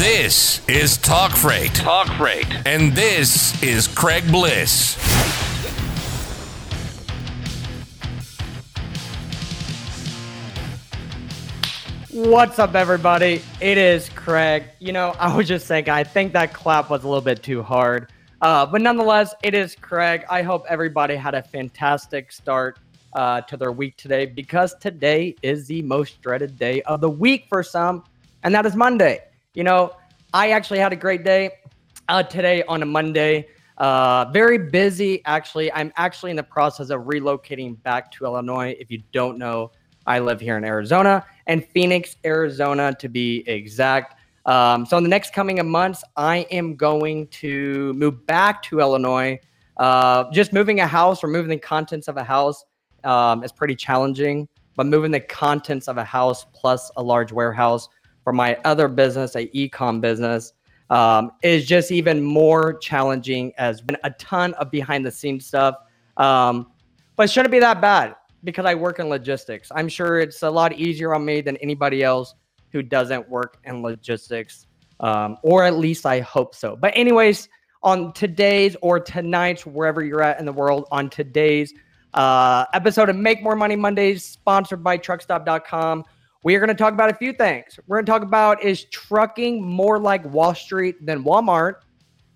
This is Talk Freight. Talk Freight. And this is Craig Bliss. What's up, everybody? It is Craig. You know, I was just thinking, I think that clap was a little bit too hard. But nonetheless, it is Craig. I hope everybody had a fantastic start to their week today, because today is the most dreaded day of the week for some, and that is Monday. You know, I actually had a great day today on a Monday. Very busy, actually. I'm actually in the process of relocating back to Illinois. If you don't know, I live here in Arizona, and Phoenix, Arizona, to be exact. So in the next coming of months, I am going to move back to Illinois. Just moving a house or moving the contents of a house is pretty challenging, but moving the contents of a house plus a large warehouse for my other business, an e-com business, is just even more challenging, as a ton of behind the scenes stuff. But it shouldn't be that bad, because I work in logistics. I'm sure it's a lot easier on me than anybody else who doesn't work in logistics, or at least I hope so. But anyways, on today's or tonight's, wherever you're at in the world, on today's episode of Make More Money Mondays, sponsored by truckstop.com, we are going to talk about a few things. We're going to talk about, is trucking more like Wall Street than Walmart?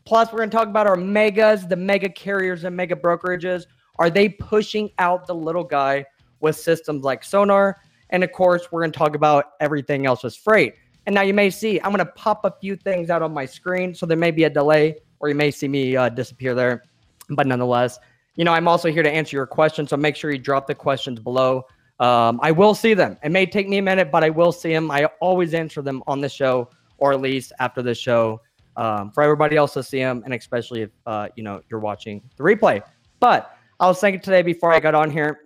Plus, we're going to talk about our megas, the mega carriers and mega brokerages. Are they pushing out the little guy with systems like Sonar? And of course, we're going to talk about everything else with freight. And now you may see, I'm going to pop a few things out on my screen, so there may be a delay, or you may see me disappear there. But nonetheless, you know, I'm also here to answer your questions, so make sure you drop the questions below. I will see them. It may take me a minute, but I will see them. I always answer them on the show, or at least after the show, for everybody else to see them, and especially if you know, you're watching the replay. But I was thinking today before I got on here,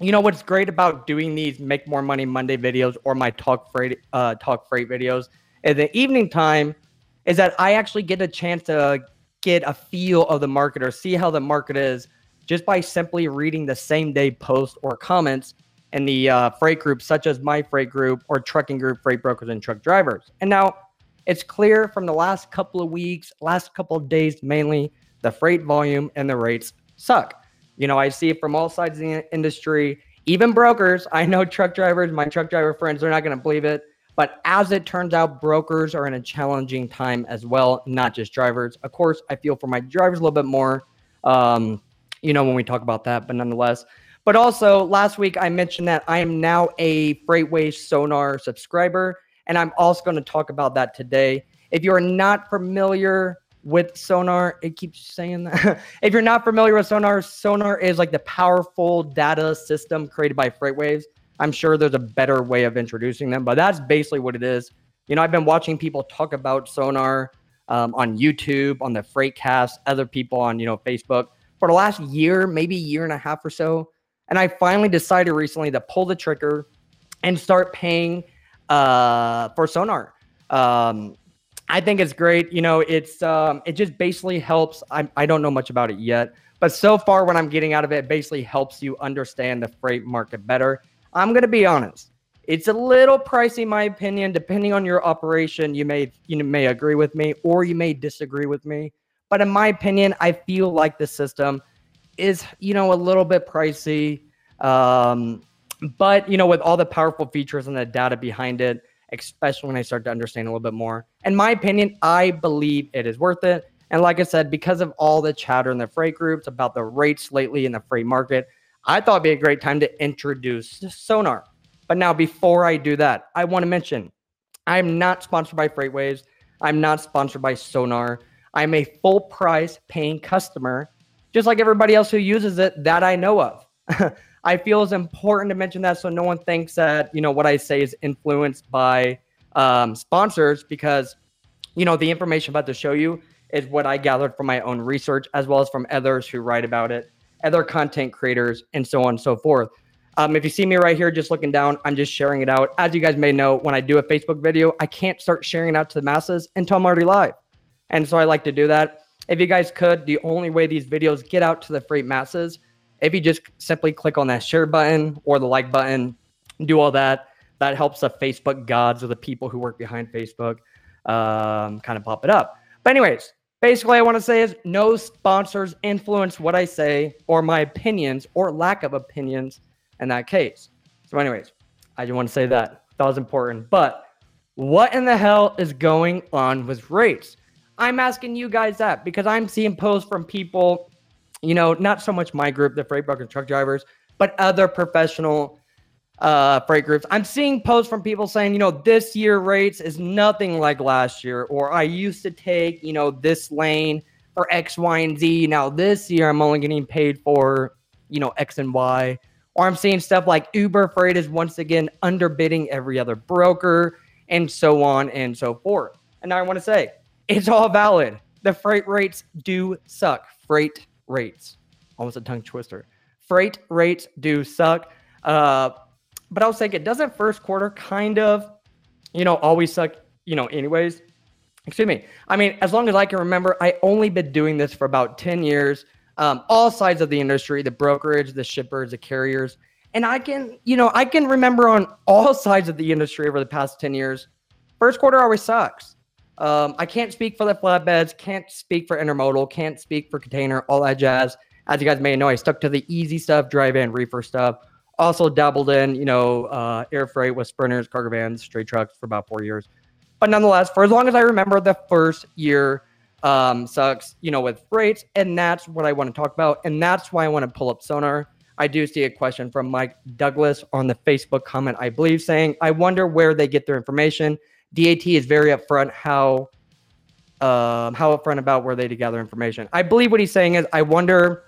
you know what's great about doing these Make More Money Monday videos, or my Talk Freight videos in the evening time, is that I actually get a chance to get a feel of the market, or see how the market is, just by simply reading the same day post or comments in the freight group, such as my freight group or trucking group, freight brokers and truck drivers. And now it's clear from the last couple of weeks, last couple of days mainly, the freight volume and the rates suck. You know, I see it from all sides of the industry, even brokers. I know truck drivers, my truck driver friends, they're not going to believe it. But as it turns out, brokers are in a challenging time as well, not just drivers. Of course, I feel for my drivers a little bit more, you know, when we talk about that, but nonetheless. But also, last week I mentioned that I am now a FreightWaves Sonar subscriber, and I'm also going to talk about that today. If you are not familiar with Sonar, it keeps saying that. If you're not familiar with Sonar, Sonar is like the powerful data system created by FreightWaves. I'm sure there's a better way of introducing them, but that's basically what it is. You know, I've been watching people talk about Sonar on YouTube, on the Freightcast, other people on, you know, Facebook for the last year, maybe year and a half or so. And I finally decided recently to pull the trigger and start paying for Sonar. I think it's great. You know, it's it just basically helps. I don't know much about it yet, but so far what I'm getting out of it basically helps you understand the freight market better. I'm going to be honest. It's a little pricey, in my opinion. Depending on your operation, you may agree with me, or you may disagree with me. But in my opinion, I feel like the system is, you know, a little bit pricey, but, you know, with all the powerful features and the data behind it, especially when I start to understand a little bit more, in my opinion, I believe it is worth it. And like I said, because of all the chatter in the freight groups about the rates lately in the freight market, I thought it'd be a great time to introduce Sonar. But now, before I do that, I want to mention, I'm not sponsored by FreightWaves. I'm not sponsored by Sonar. I'm a full price paying customer, just like everybody else who uses it that I know of. I feel it's important to mention that, so no one thinks that, you know, what I say is influenced by sponsors, because, you know, the information I'm about to show you is what I gathered from my own research, as well as from others who write about it, other content creators, and so on and so forth. If you see me right here, just looking down, I'm just sharing it out. As you guys may know, when I do a Facebook video, I can't start sharing it out to the masses until I'm already live. And so I like to do that. If you guys could, the only way these videos get out to the freight masses, if you just simply click on that share button or the like button, do all that. That helps the Facebook gods, or the people who work behind Facebook, kind of pop it up. But anyways, basically I want to say is no sponsors influence what I say or my opinions or lack of opinions in that case. So anyways, I just want to say that. That was important. But what in the hell is going on with rates? I'm asking you guys that because I'm seeing posts from people, you know, not so much my group, the freight broker truck drivers, but other professional freight groups. I'm seeing posts from people saying, you know, this year rates is nothing like last year, or I used to take, you know, this lane for X, Y, and Z. Now this year I'm only getting paid for, you know, X and Y. Or I'm seeing stuff like Uber Freight is once again underbidding every other broker, and so on and so forth. And I want to say, it's all valid. The freight rates do suck. Freight rates. Almost a tongue twister. Freight rates do suck. But I was thinking, doesn't first quarter kind of, you know, always suck, you know, anyways? Excuse me. I mean, as long as I can remember, I only been doing this for about 10 years. All sides of the industry, the brokerage, the shippers, the carriers. And I can, you know, I can remember on all sides of the industry over the past 10 years, first quarter always sucks. I can't speak for the flatbeds, can't speak for intermodal, can't speak for container, all that jazz. As you guys may know, I stuck to the easy stuff, dry van, reefer stuff. Also dabbled in, you know, air freight with sprinters, cargo vans, straight trucks for about 4 years. But nonetheless, for as long as I remember, the first year sucks, you know, with freights. And that's what I want to talk about. And that's why I want to pull up Sonar. I do see a question from Mike Douglas on the Facebook comment, I believe, saying, I wonder where they get their information. DAT is very upfront how upfront about where they gather information. I believe what he's saying is, I wonder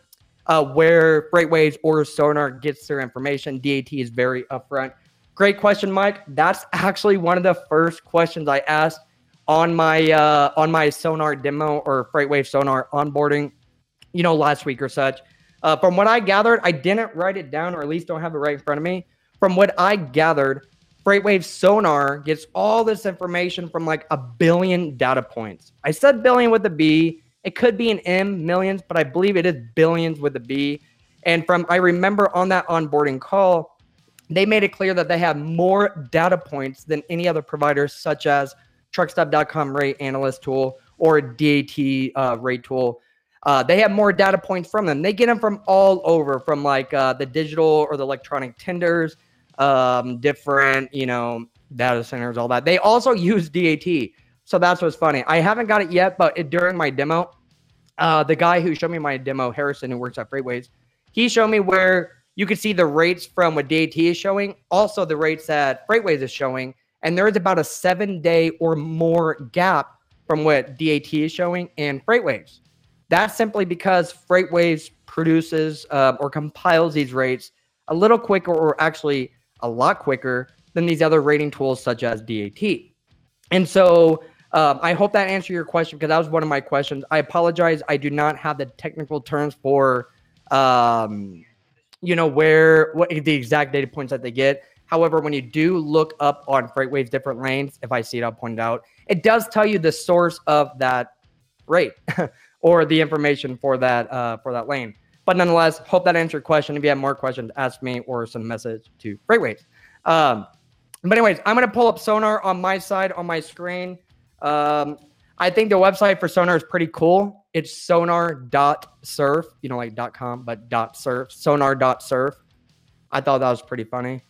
where FreightWaves or Sonar gets their information. DAT is very upfront. Great question, Mike. That's actually one of the first questions I asked on my Sonar demo or FreightWaves Sonar onboarding, you know, last week or such. From what I gathered, I didn't write it down, or at least don't have it right in front of me. From what I gathered, FreightWaves Sonar gets all this information from like a billion data points. I said billion with a B. It could be an M, millions, but I believe it is billions with a B. And from, I remember on that onboarding call, they made it clear that they have more data points than any other providers, such as truckstop.com rate analyst tool or DAT rate tool. They have more data points from them. They get them from all over, from like the digital or the electronic tenders, different, you know, data centers, all that. They also use DAT. So that's what's funny. I haven't got it yet, but during my demo, the guy who showed me my demo, Harrison, who works at FreightWaves, he showed me where you could see the rates from what DAT is showing, also the rates that FreightWaves is showing. And there is about a 7-day or more gap from what DAT is showing and FreightWaves. That's simply because FreightWaves produces or compiles these rates a little quicker, or actually a lot quicker than these other rating tools such as DAT. And so I hope that answered your question, because that was one of my questions. I apologize. I do not have the technical terms for, you know, where, what the exact data points that they get. However, when you do look up on FreightWaves different lanes, if I see it, I'll point it out. It does tell you the source of that rate or the information for that lane. But nonetheless, hope that answered your question. If you have more questions, ask me or send a message to FreightWaves. But anyways, I'm going to pull up Sonar on my side on my screen. I think the website for Sonar is pretty cool. It's sonar.surf, you know, like .com, but .surf, sonar.surf. I thought that was pretty funny.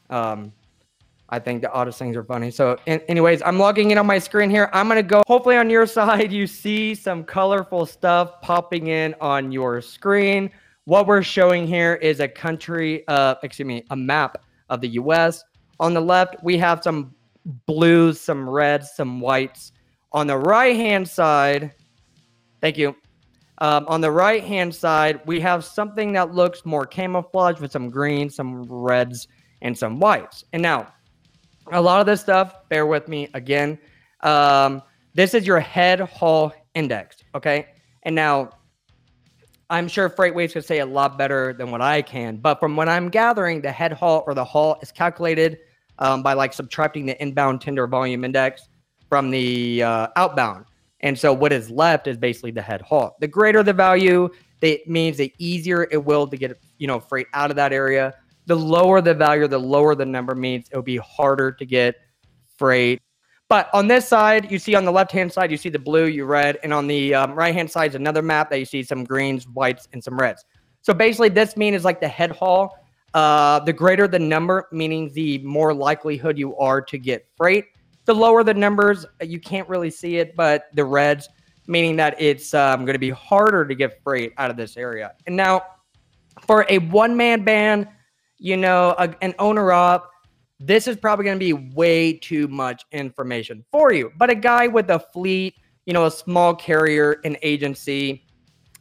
I think the oddest things are funny. So anyways, I'm logging in on my screen here. I'm going to go, hopefully on your side, you see some colorful stuff popping in on your screen. What we're showing here is a country, a map of the U.S. On the left, we have some blues, some reds, some whites. On the right-hand side, thank you. On the right-hand side, we have something that looks more camouflage with some greens, some reds, and some whites. And now, a lot of this stuff, bear with me again. This is your head haul index, okay? And now, I'm sure FreightWaves could say a lot better than what I can, but from what I'm gathering, the head haul or the haul is calculated by like subtracting the inbound tender volume index from the outbound. And so what is left is basically the head haul. The greater the value, it means the easier it will to get, you know, freight out of that area. The lower the value, the lower the number means it will be harder to get freight. But on this side, you see on the left-hand side, you see the blue, you red, and on the right-hand side is another map that you see some greens, whites, and some reds. So basically, this mean is like the head haul. The greater the number, meaning the more likelihood you are to get freight. The lower the numbers, you can't really see it, but the reds, meaning that it's going to be harder to get freight out of this area. And now, for a one-man band, you know, an owner-op, this is probably going to be way too much information for you. But a guy with a fleet, you know, a small carrier, an agency,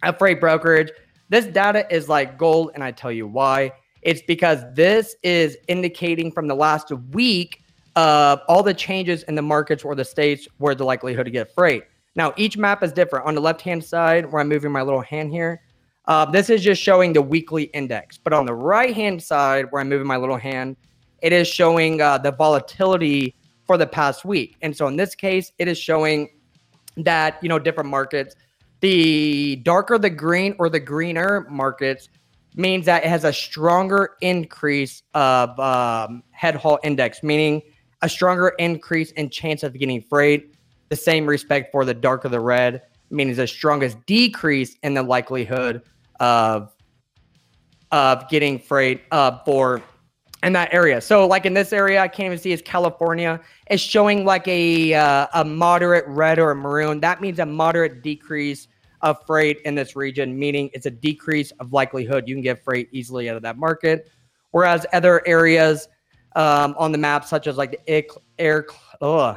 a freight brokerage, this data is like gold, and I tell you why. It's because this is indicating from the last week of all the changes in the markets or the states where the likelihood to get freight. Now, each map is different. On the left-hand side, where I'm moving my little hand here, this is just showing the weekly index. But on the right-hand side, where I'm moving my little hand, it is showing the volatility for the past week. And so in this case, it is showing that, you know, different markets, the darker the green or the greener markets means that it has a stronger increase of head haul index, meaning a stronger increase in chance of getting freight. The same respect for the darker the red, meaning the strongest decrease in the likelihood of getting freight for in that area. So like in this area, I can't even see, is California. It's showing like a moderate red or a maroon. That means a moderate decrease of freight in this region, meaning it's a decrease of likelihood you can get freight easily out of that market. Whereas other areas on the map, such as like the Eau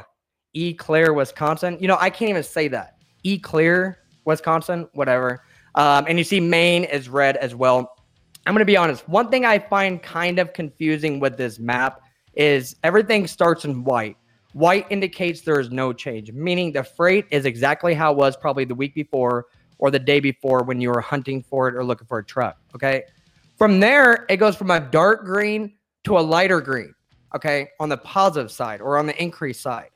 Claire, Wisconsin, you know, I can't even say that. Eau Claire, Wisconsin, whatever. And you see Maine is red as well. I'm going to be honest. One thing I find kind of confusing with this map is everything starts in white. White indicates there is no change, meaning the freight is exactly how it was probably the week before or the day before when you were hunting for it or looking for a truck. Okay. From there, it goes from a dark green to a lighter green. Okay. On the positive side or on the increase side.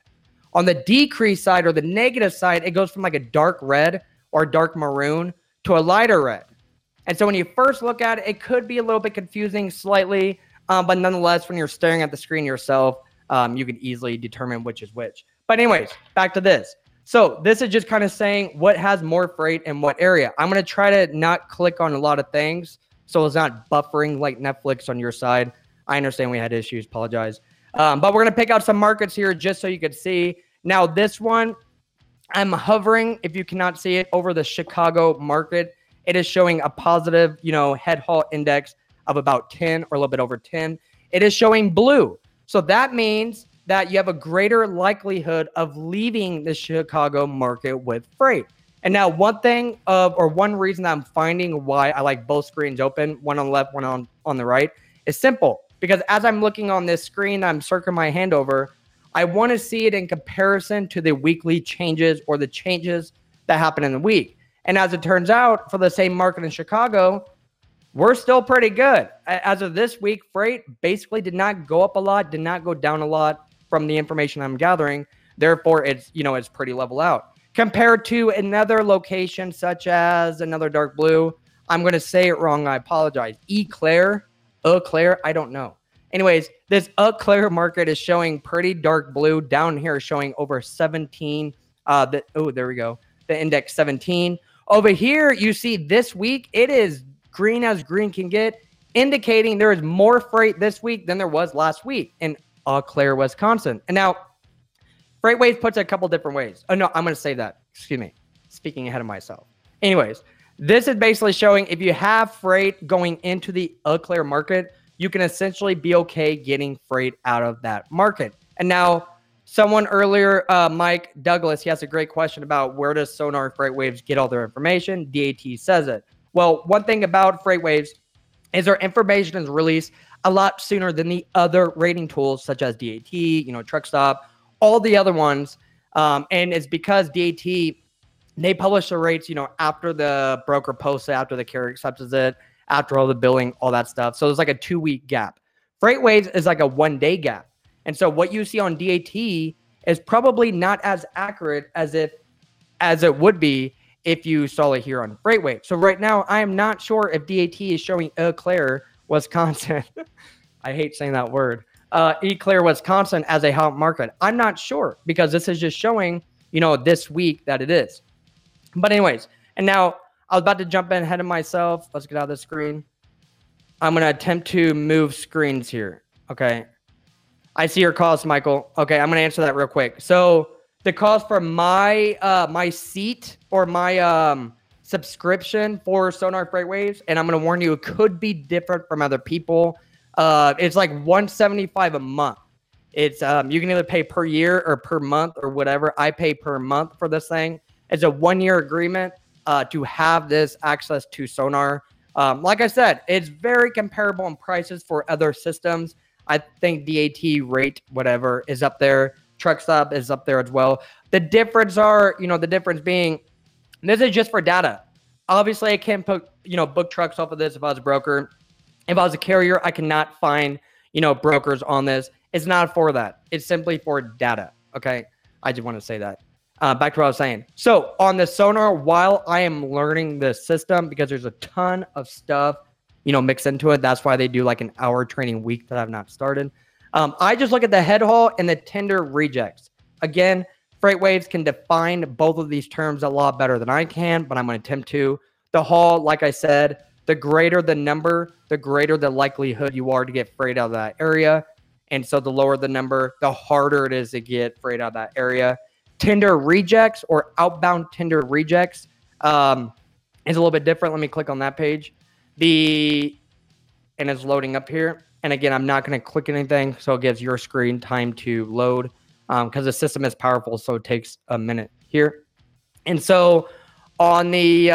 On the decrease side or the negative side, it goes from like a dark red or dark maroon to a lighter red. And so when you first look at it, it could be a little bit confusing slightly, but nonetheless, when you're staring at the screen yourself, you can easily determine which is which. But anyways, back to this. So this is just kind of saying what has more freight in what area. I'm going to try to not click on a lot of things so it's not buffering like Netflix on your side. I understand we had issues, apologize. But we're going to pick out some markets here just so you can see. Now this one, I'm hovering, if you cannot see it, over the Chicago market. It is showing a positive, you know, head haul index of about 10 or a little bit over 10. It is showing blue. So that means that you have a greater likelihood of leaving the Chicago market with freight. And now one thing or one reason that I'm finding why I like both screens open, one on the left, one on the right, is simple. Because as I'm looking on this screen, I'm circling my hand over, I want to see it in comparison to the weekly changes or the changes that happen in the week. And as it turns out, for the same market in Chicago, we're still pretty good. As of this week, freight basically did not go up a lot, did not go down a lot from the information I'm gathering. Therefore, it's, you know, it's pretty level out. Compared to another location, such as another dark blue, I'm going to say it wrong, I apologize. Eau Claire, I don't know. Anyways, this Eau Claire market is showing pretty dark blue. Down here showing over 17. There we go. The index 17. Over here, you see this week, it is green as green can get, indicating there is more freight this week than there was last week in Eau Claire, Wisconsin. And now, FreightWaves puts it a couple different ways. Oh, no, I'm going to say that. Excuse me. Speaking ahead of myself. Anyways, this is basically showing if you have freight going into the Eau Claire market, you can essentially be okay getting freight out of that market. And now, someone earlier, Mike Douglas, he asked a great question about where does Sonar FreightWaves get all their information? DAT says it. Well, one thing about FreightWaves is their information is released a lot sooner than the other rating tools such as DAT, you know, Truckstop, all the other ones. And it's because DAT, they publish the rates, you know, after the broker posts it, after the carrier accepts it, after all the billing, all that stuff. So there's like a 2-week gap. FreightWaves is like a 1-day gap. And so what you see on DAT is probably not as accurate as it would be if you saw it here on FreightWaves. So right now, I am not sure if DAT is showing Eau Claire, Wisconsin. I hate saying that word. Eau Claire, Wisconsin as a hot market? I'm not sure, because this is just showing, you know, this week that it is. But anyways, and now I was about to jump in ahead of myself. Let's get out of the screen. I'm going to attempt to move screens here. Okay. I see your cost, Michael. Okay. I'm going to answer that real quick. So the cost for my, my seat or my, subscription for Sonar FreightWaves, and I'm going to warn you, it could be different from other people. It's like $175 a month. It's, you can either pay per year or per month or whatever. I pay per month for this thing. It's a one-year agreement to have this access to Sonar. Like I said, it's very comparable in prices for other systems. I think DAT rate, whatever, is up there. Truckstop is up there as well. The difference are, you know, the difference being, this is just for data. Obviously, I can't put, you know, book trucks off of this if I was a broker. If I was a carrier, I cannot find, you know, brokers on this. It's not for that. It's simply for data. Okay. I just want to say that. Back to what I was saying. So on the Sonar, while I am learning the system, because there's a ton of stuff, you know, mixed into it. That's why they do like an hour training week that I've not started. I just look at the head haul and the tender rejects. Again, FreightWaves can define both of these terms a lot better than I can, but I'm going to attempt to. The haul, like I said, the greater the number, the greater the likelihood you are to get freight out of that area. And so the lower the number, the harder it is to get freight out of that area. Tender rejects or outbound tender rejects is a little bit different. Let me click on that page. And it's loading up here. And again, I'm not going to click anything, so it gives your screen time to load. Because the system is powerful, so it takes a minute here. And so on the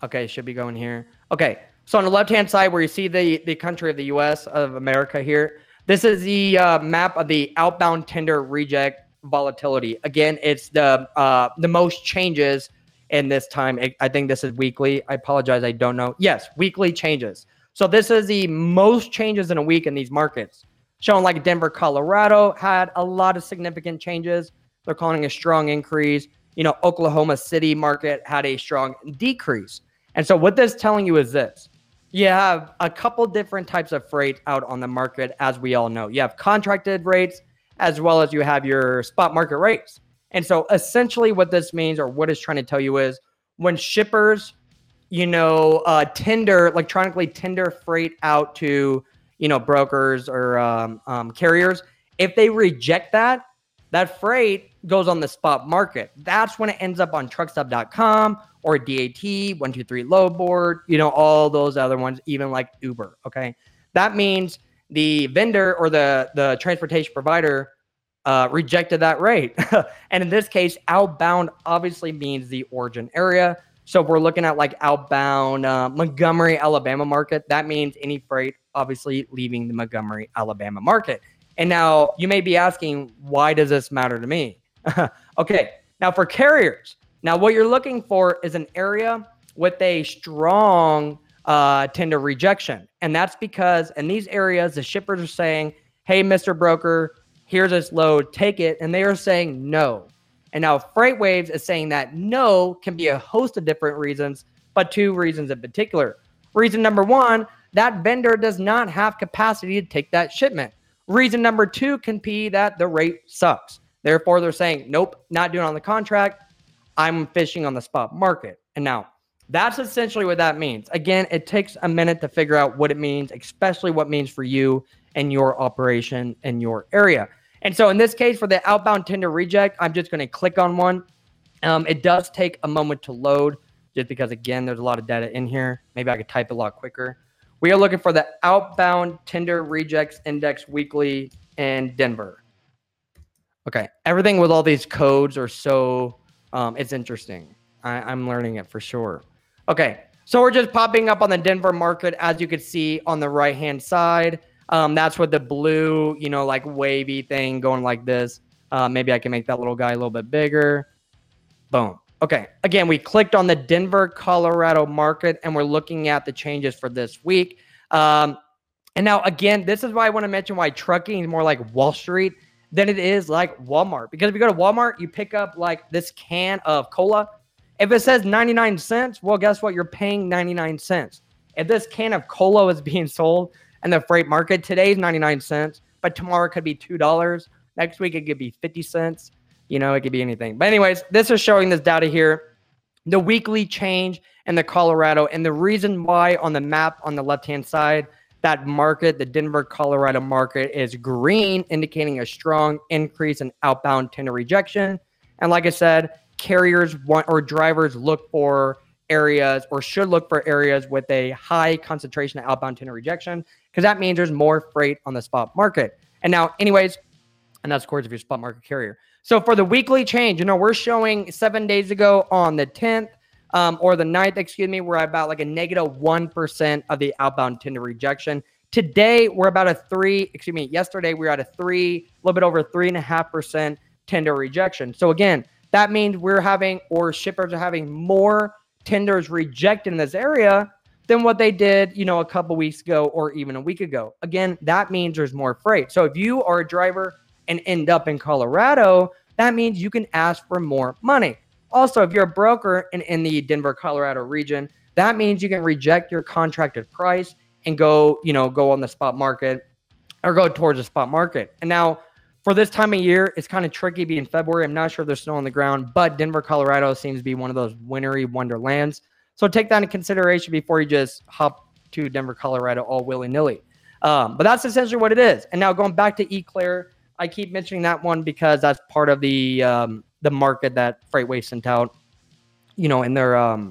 okay, should be going here. Okay, so on the left hand side where you see the country of the U.S. of America here, this is the map of the outbound tender reject volatility. Again, it's the most changes in this time. I think this is weekly. I apologize, I don't know. Yes, weekly changes. So this is the most changes in a week in these markets. Showing like Denver, Colorado had a lot of significant changes. They're calling a strong increase. You know, Oklahoma City market had a strong decrease. And so what this telling you is this. You have a couple different types of freight out on the market, as we all know. You have contracted rates as well as you have your spot market rates. And so essentially what this means, or what it's trying to tell you, is when shippers, you know, electronically tender freight out to, you know, brokers or carriers, if they reject that, that freight goes on the spot market. That's when it ends up on truckstop.com or DAT, 123 load board, you know, all those other ones, even like Uber. Okay. That means the vendor or the transportation provider rejected that rate. And in this case, outbound obviously means the origin area. So if we're looking at like outbound Montgomery, Alabama market, that means any freight obviously leaving the Montgomery, Alabama market. And now you may be asking, why does this matter to me? Okay, now for carriers, now what you're looking for is an area with a strong tender rejection. And that's because in these areas, the shippers are saying, hey, Mr. Broker, here's this load, take it. And they are saying no. And now FreightWaves is saying that no can be a host of different reasons, but two reasons in particular. Reason number one, that vendor does not have capacity to take that shipment. Reason number two can be that the rate sucks. Therefore, they're saying, nope, not doing it on the contract. I'm fishing on the spot market. And now that's essentially what that means. Again, it takes a minute to figure out what it means, especially what it means for you and your operation and your area. And so in this case, for the outbound tender reject, I'm just going to click on one. It does take a moment to load just because, again, there's a lot of data in here. Maybe I could type a lot quicker. We are looking for the outbound tender rejects index weekly in Denver. Okay. Everything with all these codes are so, it's interesting. I'm learning it for sure. Okay. So we're just popping up on the Denver market, as you can see on the right-hand side. That's what the blue, you know, like wavy thing going like this. Maybe I can make that little guy a little bit bigger. Boom. Okay. Again, we clicked on the Denver, Colorado market, and we're looking at the changes for this week. And now again, this is why I want to mention why trucking is more like Wall Street than it is like Walmart. Because if you go to Walmart, you pick up like this can of cola. If it says 99 cents, well, guess what? You're paying 99 cents. If this can of cola is being sold and the freight market today is 99 cents, but tomorrow it could be $2. Next week it could be 50 cents. You know, it could be anything. But anyways, this is showing this data here, the weekly change in the Colorado, and the reason why on the map on the left-hand side, that market, the Denver, Colorado market, is green, indicating a strong increase in outbound tender rejection. And like I said, carriers want, or drivers look for areas, or should look for areas with a high concentration of outbound tender rejection, because that means there's more freight on the spot market. And now, anyways, and that's of course if you're a spot market carrier. So for the weekly change, you know, we're showing 7 days ago on the 10th or the 9th, excuse me, we're about like a negative 1% of the outbound tender rejection. Today, we're about a yesterday, we were at a a little bit over 3.5% tender rejection. So again, that means we're having, or shippers are having, more tenders rejected in this area than what they did, you know, a couple weeks ago or even a week ago. Again, that means there's more freight. So if you are a driver and end up in Colorado, that means you can ask for more money. Also, if you're a broker and in the Denver, Colorado region, that means you can reject your contracted price and go, you know, go on the spot market, or go towards the spot market. And now for this time of year, it's kind of tricky being February. I'm not sure if there's snow on the ground, but Denver, Colorado seems to be one of those wintry wonderlands. So take that into consideration before you just hop to Denver, Colorado all willy-nilly. But that's essentially what it is. And now going back to eClair, I keep mentioning that one because that's part of the market that FreightWaves sent out, you know, in their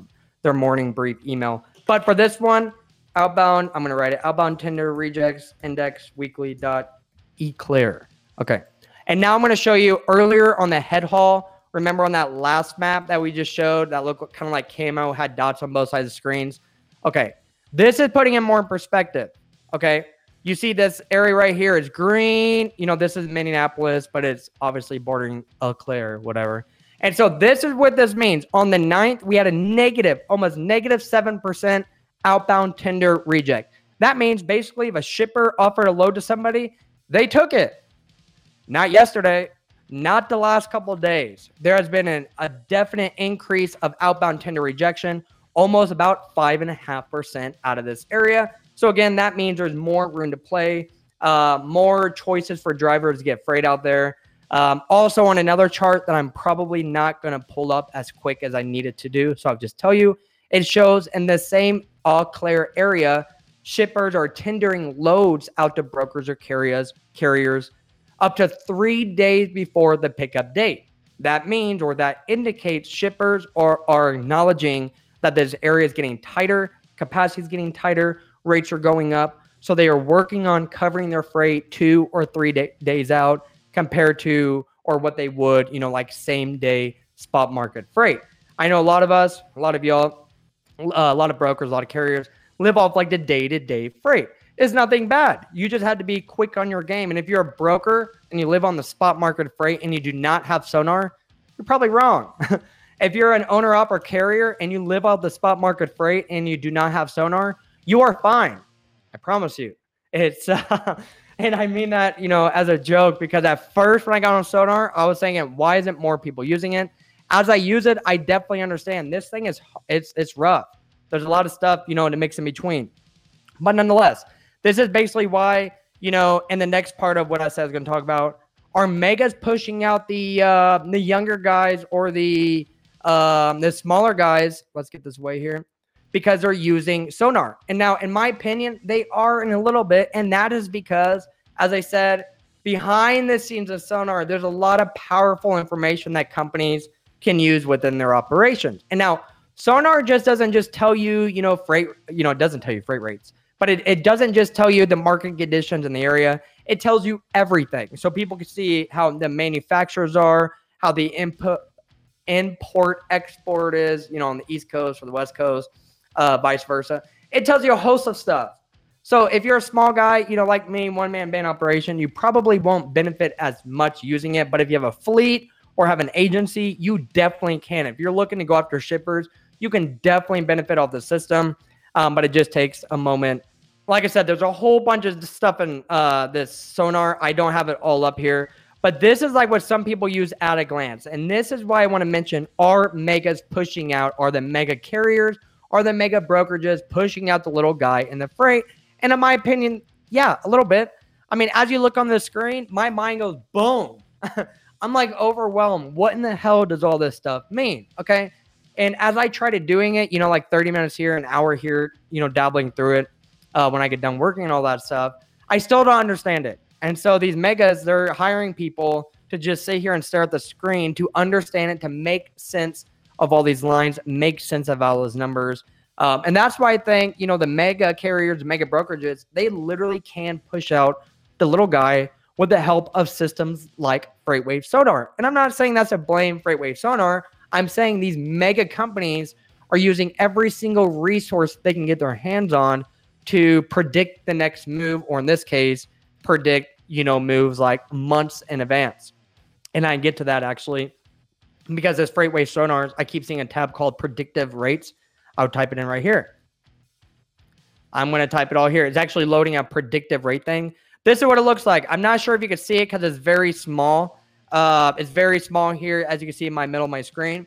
morning brief email. But for this one, outbound, I'm gonna write it outbound tender rejects index weekly dot eclair. Okay, and now I'm gonna show you earlier on the head haul. Remember on that last map that we just showed that looked kind of like camo, had dots on both sides of the screens. Okay, this is putting it more in perspective. Okay. You see this area right here is green. You know, this is Minneapolis, but it's obviously bordering Eau Claire, whatever. And so this is what this means. On the 9th, we had a negative, almost negative 7% outbound tender reject. That means basically if a shipper offered a load to somebody, they took it. Not yesterday, not the last couple of days. There has been a definite increase of outbound tender rejection, almost about 5.5% out of this area. So again, that means there's more room to play, more choices for drivers to get freight out there. Also on another chart that I'm probably not going to pull up as quick as I needed to do, so I'll just tell you, it shows in the same Eau Claire area, shippers are tendering loads out to brokers or carriers up to 3 days before the pickup date. That means, or that indicates, shippers are acknowledging that this area is getting tighter, capacity is getting tighter, rates are going up, so they are working on covering their freight 2 or 3 days out compared to, or what they would, you know, like same day spot market freight. I know a lot of us, a lot of y'all, a lot of brokers, a lot of carriers live off like the day-to-day freight. It's nothing bad. You just had to be quick on your game. And if you're a broker and you live on the spot market freight and you do not have Sonar, you're probably wrong. If you're an owner-operator carrier and you live off the spot market freight and you do not have Sonar, you are fine. I promise you. It's, and I mean that, you know, as a joke, because at first when I got on Sonar, I was saying, why isn't more people using it? As I use it, I definitely understand. This thing is, it's rough. There's a lot of stuff, you know, to mix in between. But nonetheless, this is basically why, you know, in the next part of what I said I was going to talk about, are megas pushing out the younger guys, or the smaller guys. Let's get this way here. Because they're using Sonar. And now, in my opinion, they are in a little bit. And that is because, as I said, behind the scenes of Sonar, there's a lot of powerful information that companies can use within their operations. And now, Sonar just doesn't just tell you, you know, freight, you know, it doesn't tell you freight rates, but it doesn't just tell you the market conditions in the area. It tells you everything. So people can see how the manufacturers are, how the import, export is, you know, on the East Coast or the West Coast. Vice versa. It tells you a host of stuff. So if you're a small guy, you know, like me, one-man band operation, you probably won't benefit as much using it. But if you have a fleet or have an agency, you definitely can. If you're looking to go after shippers, you can definitely benefit off the system. But it just takes a moment. Like I said, there's a whole bunch of stuff in this Sonar. I don't have it all up here. But this is like what some people use at a glance. And this is why I want to mention, are megas pushing out? Are the mega carriers? Are the mega brokerages pushing out the little guy in the freight? And in my opinion, Yeah, a little bit. I mean, as you look on the screen, my mind goes, boom. I'm like overwhelmed. What in the hell does all this stuff mean? Okay. And as I try to doing it, you know, like 30 minutes here, an hour here, you know, dabbling through it when I get done working and all that stuff, I still don't understand it. And so these megas, they're hiring people to just sit here and stare at the screen to understand it, to make sense of all these lines, make sense of all those numbers. And that's why I think, you know, the mega carriers, the mega brokerages, they literally can push out the little guy with the help of systems like FreightWaves Sonar. And I'm not saying that's a blame FreightWaves Sonar. I'm saying these mega companies are using every single resource they can get their hands on to predict the next move, or in this case, predict, you know, moves like months in advance. And I get to that actually, because this FreightWaves Sonar, I keep seeing a tab called predictive rates. I'll type it in right here. I'm going to type it all here. It's actually loading a predictive rate thing. This is what it looks like. I'm not sure if you can see it because it's very small. It's very small here, as you can see in my middle of my screen.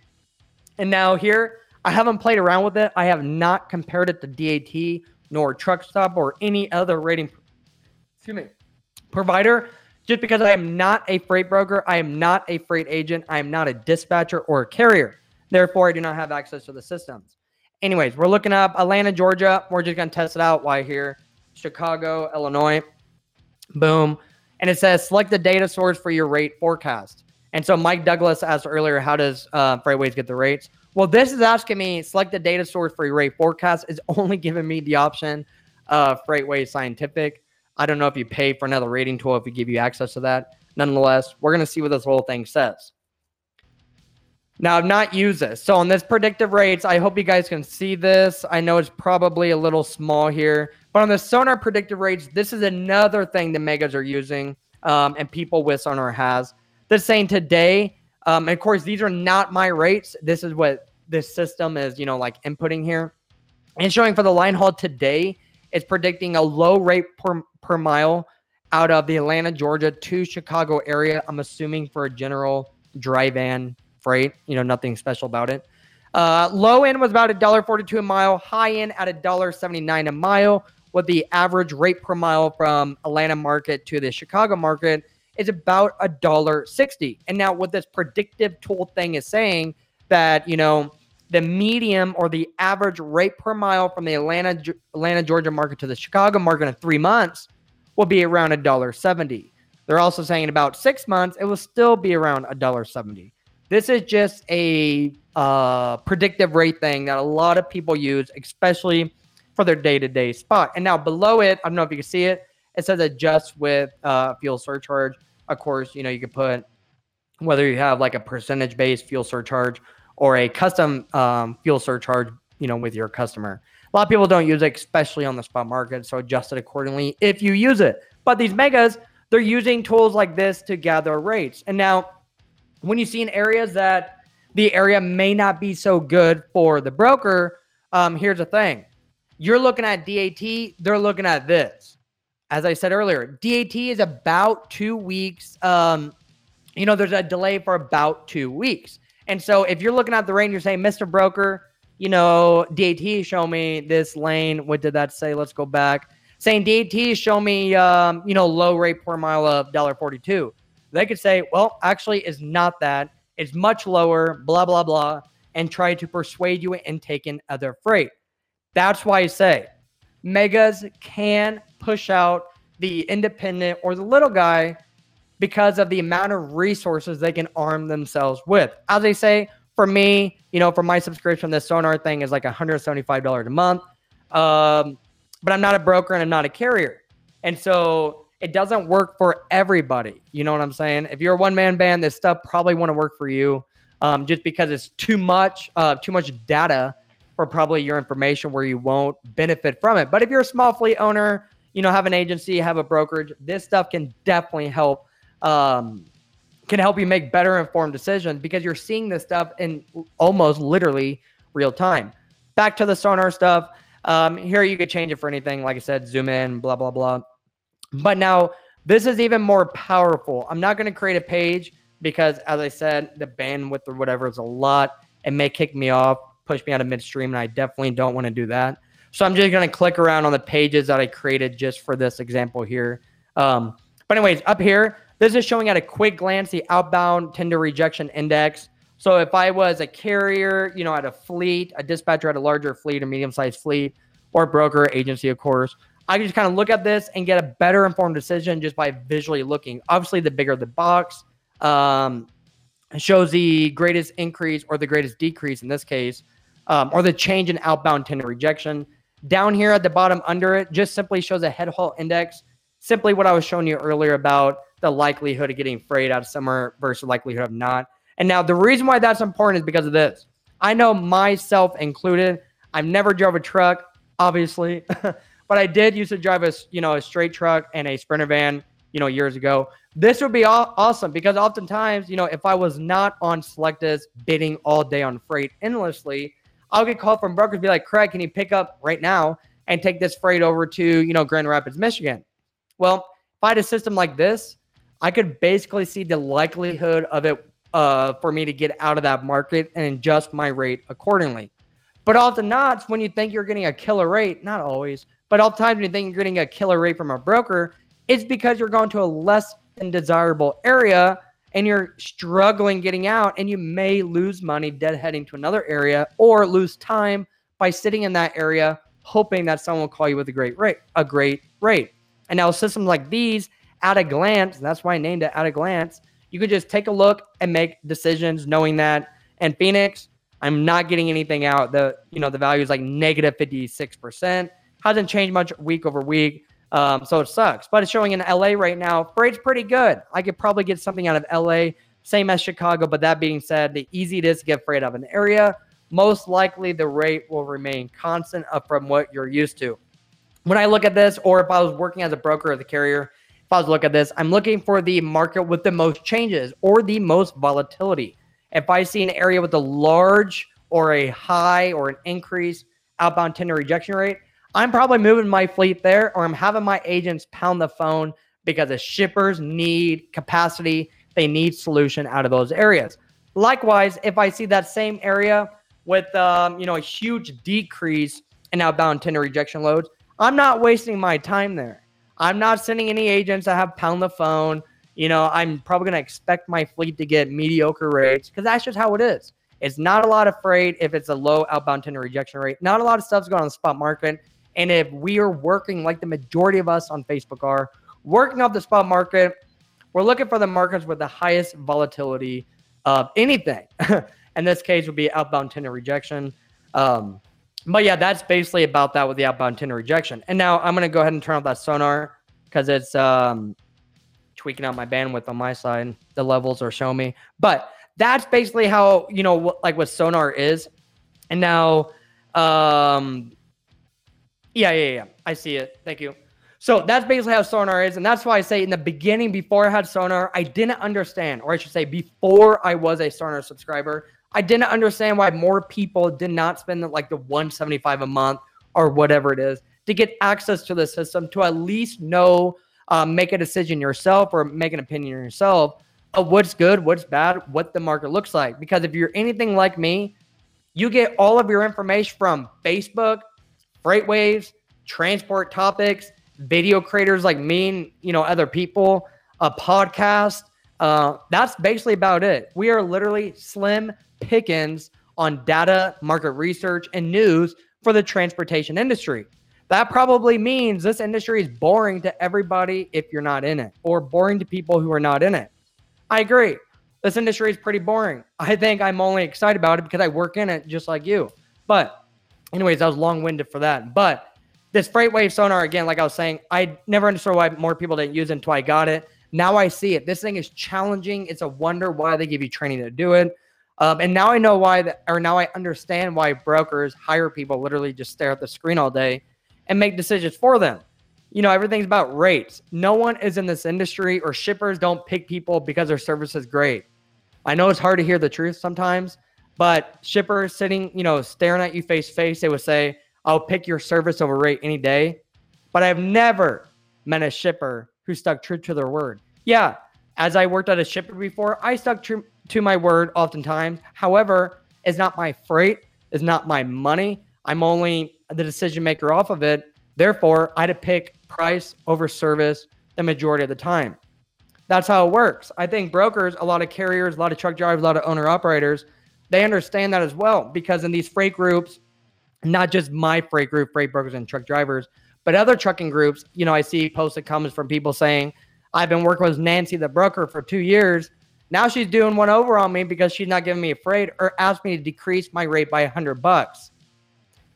And now here, I haven't played around with it. I have not compared it to DAT nor Truckstop or any other rating provider, just because I am not a freight broker. I am not a freight agent. I am not a dispatcher or a carrier. Therefore, I do not have access to the systems. Anyways, we're looking up Atlanta, Georgia. We're just going to test it out. Why here? Chicago, Illinois. Boom. And it says, select the data source for your rate forecast. And so Mike Douglas asked earlier, how does FreightWaves get the rates? Well, this is asking me, select the data source for your rate forecast. It's only giving me the option of FreightWaves Scientific. I don't know if you pay for another rating tool if we give you access to that. Nonetheless, we're going to see what this whole thing says. Now, I've not used this. So on this predictive rates, I hope you guys can see this. I know it's probably a little small here. But on the Sonar predictive rates, this is another thing the megas are using and people with Sonar has. They're saying today, and of course, these are not my rates. This is what this system is, you know, like inputting here. And showing for the line haul today, it's predicting a low rate per mile out of the Atlanta, Georgia to Chicago area. I'm assuming for a general dry van freight, you know, nothing special about it. Low end was about $1.42 a mile, high end at $1.79 a mile. With the average rate per mile from Atlanta market to the Chicago market is about $1.60. And now what this predictive tool thing is saying that, you know, the medium or the average rate per mile from the Atlanta, Georgia market to the Chicago market in 3 months will be around $1.70. They're also saying in about 6 months, it will still be around $1.70. This is just a predictive rate thing that a lot of people use, especially for their day-to-day spot. And now below it, I don't know if you can see it, it says adjust with fuel surcharge. Of course, you know, you could put whether you have like a percentage-based fuel surcharge or a custom fuel surcharge, you know, with your customer. A lot of people don't use it, especially on the spot market, so adjust it accordingly if you use it. But these megas, they're using tools like this to gather rates. And now when you see in areas that the area may not be so good for the broker, here's the thing. You're looking at DAT, they're looking at this. As I said earlier, DAT is about 2 weeks. You know, there's a delay for about 2 weeks. And so if you're looking at the range, you're saying, Mr. Broker, you know, DAT, show me this lane. What did that say? Let's go back. Saying DAT, show me, you know, low rate per mile of $1.42. They could say, well, actually, it's not that. It's much lower, blah, blah, blah, and try to persuade you in taking other freight. That's why I say megas can push out the independent or the little guy because of the amount of resources they can arm themselves with. As I say, for me, you know, for my subscription, this Sonar thing is like $175 a month. But I'm not a broker and I'm not a carrier. And so it doesn't work for everybody. You know what I'm saying? If you're a one-man band, this stuff probably won't work for you just because it's too much data for probably your information where you won't benefit from it. But if you're a small fleet owner, you know, have an agency, have a brokerage, this stuff can definitely help, can help you make better informed decisions because you're seeing this stuff in almost literally real time. Back to the Sonar stuff. Here you could change it for anything. Like I said, zoom in, blah, blah, blah. But now this is even more powerful. I'm not going to create a page because, as I said, the bandwidth or whatever is a lot. It may kick me off, push me out of midstream, and I definitely don't want to do that. So I'm just going to click around on the pages that I created just for this example here. But anyways, up here, this is showing at a quick glance the outbound tender rejection index. So if I was a carrier, you know, at a fleet, a dispatcher at a larger fleet, a medium-sized fleet, or broker agency, of course, I can just kind of look at this and get a better informed decision just by visually looking. Obviously, the bigger the box, it shows the greatest increase or the greatest decrease in this case, or the change in outbound tender rejection. Down here at the bottom under it just simply shows a head haul index, simply what I was showing you earlier about the likelihood of getting freight out of somewhere versus likelihood of not. And now the reason why that's important is because of this. I know, myself included, I've never drove a truck, obviously, but I did used to drive a, you know, a straight truck and a Sprinter van, you know, years ago. This would be awesome because oftentimes, you know, if I was not on Selectus bidding all day on freight endlessly, I'll get called from brokers, be like, Craig, can you pick up right now and take this freight over to, you know, Grand Rapids, Michigan? Well, if I had a system like this, I could basically see the likelihood of it for me to get out of that market and adjust my rate accordingly. But often not, when you think you're getting a killer rate, not always, but oftentimes when you think you're getting a killer rate from a broker, it's because you're going to a less than desirable area and you're struggling getting out, and you may lose money deadheading to another area or lose time by sitting in that area hoping that someone will call you with a great rate. And now systems like these, at a glance, that's why I named it At a Glance, you can just take a look and make decisions knowing that. And Phoenix, I'm not getting anything out. The value is like negative 56%. Hasn't changed much week over week. So it sucks, but it's showing in LA right now. Freight's pretty good. I could probably get something out of LA, same as Chicago. But that being said, the easy it is to get freight out of an area, most likely the rate will remain constant up from what you're used to. When I look at this, or if I was working as a broker or the carrier, if I was looking at this, I'm looking for the market with the most changes or the most volatility. If I see an area with a large or a high or an increase outbound tender rejection rate, I'm probably moving my fleet there, or I'm having my agents pound the phone because the shippers need capacity. They need solution out of those areas. Likewise, if I see that same area with a huge decrease in outbound tender rejection loads, I'm not wasting my time there. I'm not sending any agents that have pound the phone. You know, I'm probably going to expect my fleet to get mediocre rates because that's just how it is. It's not a lot of freight if it's a low outbound tender rejection rate. Not a lot of stuff's going on in the spot market. And if we are working like the majority of us on Facebook are, working off the spot market, we're looking for the markets with the highest volatility of anything. In this case would be outbound tender rejection. But yeah, that's basically about that with the outbound tender rejection. And now I'm going to go ahead and turn off that sonar because it's tweaking out my bandwidth on my side. The levels are showing me. But that's basically how, you know, like what sonar is. And now... Yeah. I see it. Thank you. So that's basically how Sonar is. And that's why I say in the beginning, before I had Sonar, I didn't understand, or I should say before I was a Sonar subscriber, I didn't understand why more people did not spend like the $175 a month or whatever it is to get access to the system to at least know, make a decision yourself or make an opinion yourself of what's good, what's bad, what the market looks like. Because if you're anything like me, you get all of your information from Facebook, FreightWaves, transport topics, video creators like me and, you know, other people, a podcast. That's basically about it. We are literally slim pickings on data, market research, and news for the transportation industry. That probably means this industry is boring to everybody if you're not in it, or boring to people who are not in it. I agree. This industry is pretty boring. I think I'm only excited about it because I work in it just like you. But anyways, I was long-winded for that. But this FreightWaves Sonar, again, like I was saying, I never understood why more people didn't use it until I got it. Now I see it. This thing is challenging. It's a wonder why they give you training to do it. And now I know why, now I understand why brokers hire people literally just stare at the screen all day and make decisions for them. You know, everything's about rates. No one is in this industry, or shippers don't pick people because their service is great. I know it's hard to hear the truth sometimes. But shippers sitting, you know, staring at you face to face, they would say, I'll pick your service over rate any day. But I've never met a shipper who stuck true to their word. Yeah, as I worked at a shipper before, I stuck true to my word oftentimes. However, it's not my freight. It's not my money. I'm only the decision maker off of it. Therefore, I had to pick price over service the majority of the time. That's how it works. I think brokers, a lot of carriers, a lot of truck drivers, a lot of owner operators, they understand that as well, because in these freight groups, not just my freight group, freight brokers and truck drivers, but other trucking groups, you know, I see posted comments from people saying, I've been working with Nancy, the broker, for 2 years. Now she's doing one over on me because she's not giving me a freight or asked me to decrease my rate by $100.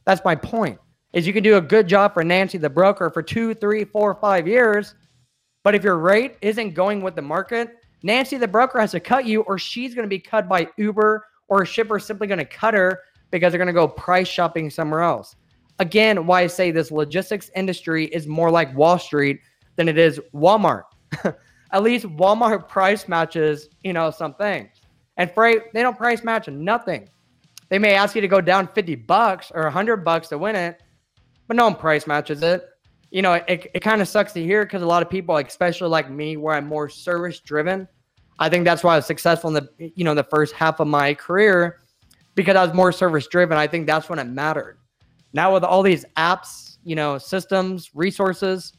That's my point, is you can do a good job for Nancy, the broker, for 2, 3, 4, 5 years. But if your rate isn't going with the market, Nancy, the broker, has to cut you, or she's going to be cut by Uber, or a shipper is simply going to cut her because they're going to go price shopping somewhere else. Again, why I say this logistics industry is more like Wall Street than it is Walmart. At least Walmart price matches, you know, some things. And freight, they don't price match nothing. They may ask you to go down $50 or $100 to win it, but no one price matches it. You know, it kind of sucks to hear, because a lot of people, especially like me, where I'm more service driven. I think that's why I was successful in the, you know, the first half of my career, because I was more service driven. I think that's when it mattered. Now with all these apps, you know, systems, resources,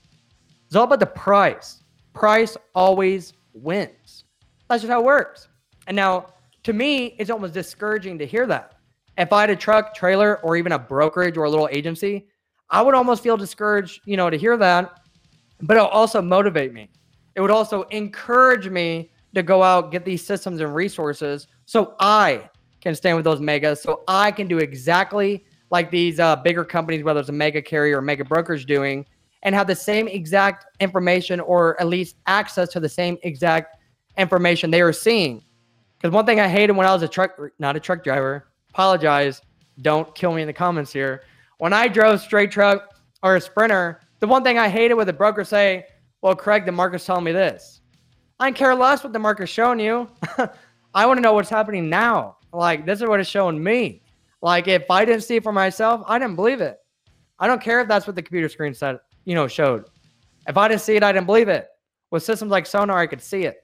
it's all about the price. Price always wins. That's just how it works. And now, to me, it's almost discouraging to hear that. If I had a truck, trailer, or even a brokerage or a little agency, I would almost feel discouraged, you know, to hear that. But it'll also motivate me. It would also encourage me to go out, get these systems and resources, so I can stand with those megas, so I can do exactly like these bigger companies, whether it's a mega carrier or mega brokerage doing, and have the same exact information, or at least access to the same exact information they are seeing. Because one thing I hated when I was not a truck driver, apologize, don't kill me in the comments here. When I drove straight truck or a sprinter, the one thing I hated was the broker say, well, Craig, the market's telling me this. I don't care less what the market's showing you. I want to know what's happening now. Like, this is what it's showing me. Like, if I didn't see it for myself, I didn't believe it. I don't care if that's what the computer screen said, you know, showed. If I didn't see it, I didn't believe it. With systems like Sonar, I could see it.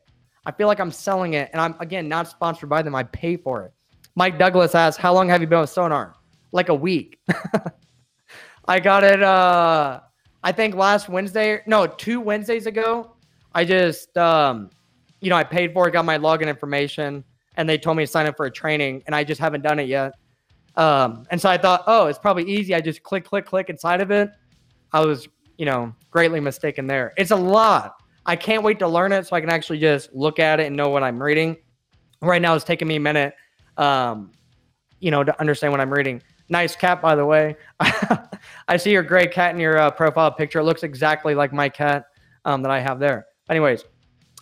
I feel like I'm selling it, and I'm, again, not sponsored by them. I pay for it. Mike Douglas asked, how long have you been with Sonar? Like a week. I got it, I think last Wednesday. No, 2 Wednesdays ago. I just, you know, I paid for it, got my login information, and they told me to sign up for a training, and I just haven't done it yet. And so I thought, oh, it's probably easy. I just click inside of it. I was, you know, greatly mistaken there. It's a lot. I can't wait to learn it so I can actually just look at it and know what I'm reading. Right now it's taking me a minute, you know, to understand what I'm reading. Nice cat, by the way. I see your gray cat in your profile picture. It looks exactly like my cat that I have there. Anyways,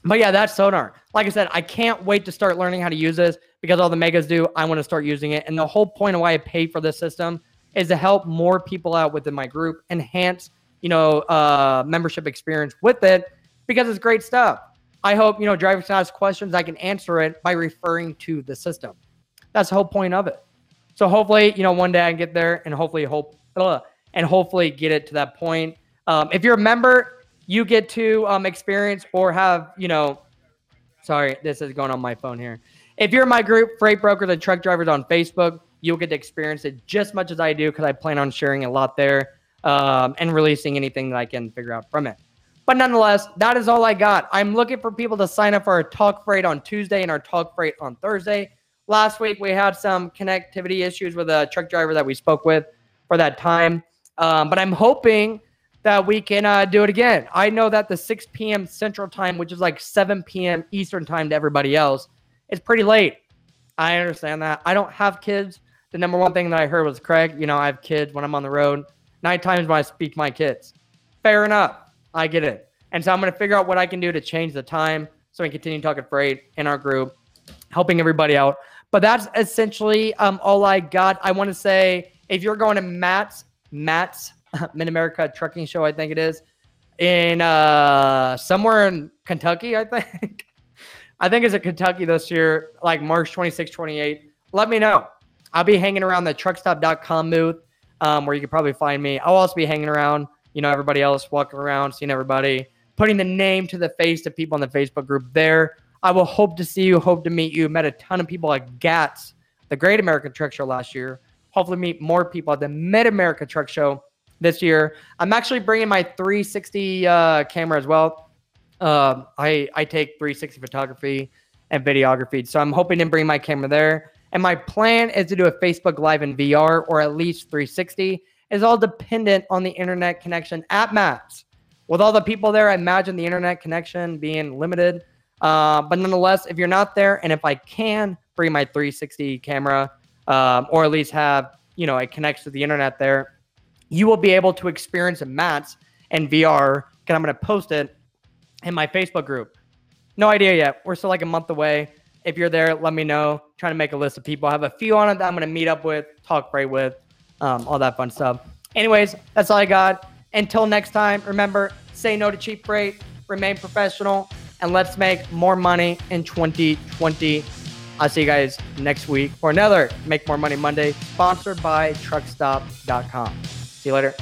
but yeah, that's Sonar. Like I said, I can't wait to start learning how to use this, because all the megas do. I want to start using it. And the whole point of why I pay for this system is to help more people out within my group, enhance, you know, membership experience with it, because it's great stuff. I hope, you know, drivers can ask questions. I can answer it by referring to the system. That's the whole point of it. So hopefully, you know, one day I can get there and hopefully get it to that point. If you're a member, you get to experience or have, you know, sorry, this is going on my phone here. If you're in my group, Freight Brokers and Truck Drivers on Facebook, you'll get to experience it just much as I do, because I plan on sharing a lot there and releasing anything that I can figure out from it. But nonetheless, that is all I got. I'm looking for people to sign up for our Talk Freight on Tuesday and our Talk Freight on Thursday. Last week, we had some connectivity issues with a truck driver that we spoke with for that time. But I'm hoping that we can do it again. I know that the 6 p.m. Central Time, which is like 7 p.m. Eastern Time to everybody else, is pretty late. I understand that. I don't have kids. The number one thing that I heard was, Craig, you know, I have kids when I'm on the road. 9 times when I speak to my kids. Fair enough. I get it. And so I'm going to figure out what I can do to change the time so we can continue talking freight in our group, helping everybody out. But that's essentially all I got. I want to say, if you're going to MATS, Mid-America Trucking Show, I think it is, in somewhere in Kentucky, I think. I think it's in Kentucky this year, like March 26, 28. Let me know. I'll be hanging around the truckstop.com booth where you can probably find me. I'll also be hanging around, you know, everybody else, walking around, seeing everybody, putting the name to the face to people in the Facebook group there. I will hope to see you, hope to meet you. Met a ton of people at Gats, the Great American Truck Show last year. hopefully meet more people at the Mid-America Truck Show this year. I'm actually bringing my 360 camera as well. I take 360 photography and videography, so I'm hoping to bring my camera there. And my plan is to do a Facebook Live in VR, or at least 360. It's all dependent on the internet connection at MATS. With all the people there, I imagine the internet connection being limited. But nonetheless, if you're not there, and if I can bring my 360 camera, or at least have, you know, it connects to the internet there, you will be able to experience a MATS and VR, because I'm going to post it in my Facebook group. No idea yet. We're still like a month away. If you're there, let me know. Trying to make a list of people. I have a few on it that I'm going to meet up with, talk freight with, all that fun stuff. Anyways, that's all I got. Until next time, remember, say no to cheap freight, remain professional, and let's make more money in 2020. I'll see you guys next week for another Make More Money Monday, sponsored by truckstop.com. See you later.